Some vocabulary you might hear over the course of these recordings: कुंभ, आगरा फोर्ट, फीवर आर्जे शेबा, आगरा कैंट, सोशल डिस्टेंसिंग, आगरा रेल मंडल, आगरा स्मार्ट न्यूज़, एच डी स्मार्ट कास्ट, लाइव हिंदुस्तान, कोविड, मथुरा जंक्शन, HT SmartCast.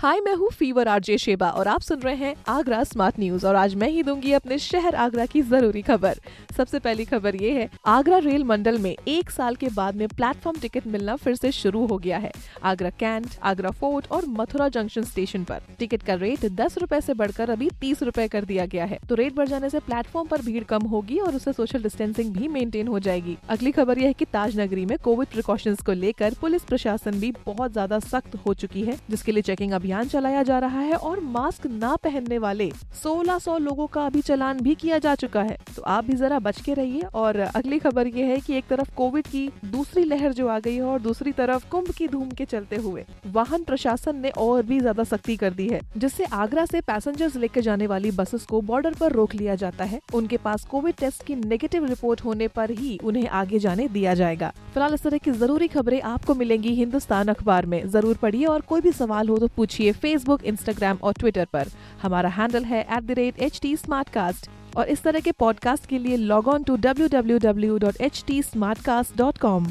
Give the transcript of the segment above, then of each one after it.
हाय, मैं हूँ फीवर आर्जे शेबा और आप सुन रहे हैं आगरा स्मार्ट न्यूज़ और आज मैं ही दूंगी अपने शहर आगरा की जरूरी खबर। सबसे पहली खबर ये है, आगरा रेल मंडल में 1 साल के बाद में प्लेटफॉर्म टिकट मिलना फिर से शुरू हो गया है। आगरा कैंट, आगरा फोर्ट और मथुरा जंक्शन स्टेशन पर टिकट का रेट 10 रुपए से बढ़कर अभी 30 रुपए कर दिया गया है। तो रेट बढ़ जाने से प्लेटफॉर्म पर भीड़ कम होगी और उससे सोशल डिस्टेंसिंग भी मेंटेन हो जाएगी। अगली खबर यह है कि ताज नगरी में कोविड प्रिकॉशंस को लेकर पुलिस प्रशासन भी बहुत ज्यादा सख्त हो चुकी है, जिसके लिए चेकिंग अभियान चलाया जा रहा है और मास्क ना पहनने वाले 1600 लोगों का अभी चालान भी किया जा चुका है। तो आप भी जरा बच के रहिए। और अगली खबर ये है कि एक तरफ कोविड की दूसरी लहर जो आ गई है और दूसरी तरफ कुंभ की धूम के चलते हुए वाहन प्रशासन ने और भी ज्यादा सख्ती कर दी है, जिससे आगरा से पैसेंजर्स लेकर जाने वाली बसेस को बॉर्डर पर रोक लिया जाता है। उनके पास कोविड टेस्ट की नेगेटिव रिपोर्ट होने पर ही उन्हें आगे जाने दिया जाएगा। फिलहाल इस तरह की जरूरी खबरें आपको मिलेंगी हिंदुस्तान अखबार में, जरूर पढ़िए और कोई भी सवाल हो तो पूछिए फेसबुक, इंस्टाग्राम और ट्विटर पर। हमारा हैंडल है @HT SmartCast और इस तरह के पॉडकास्ट के लिए लॉग ऑन टू www.HTSmartcast.com।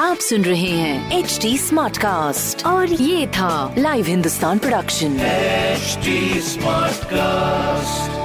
आप सुन रहे हैं HD स्मार्ट कास्ट और ये था लाइव हिंदुस्तान production. HD smart cast.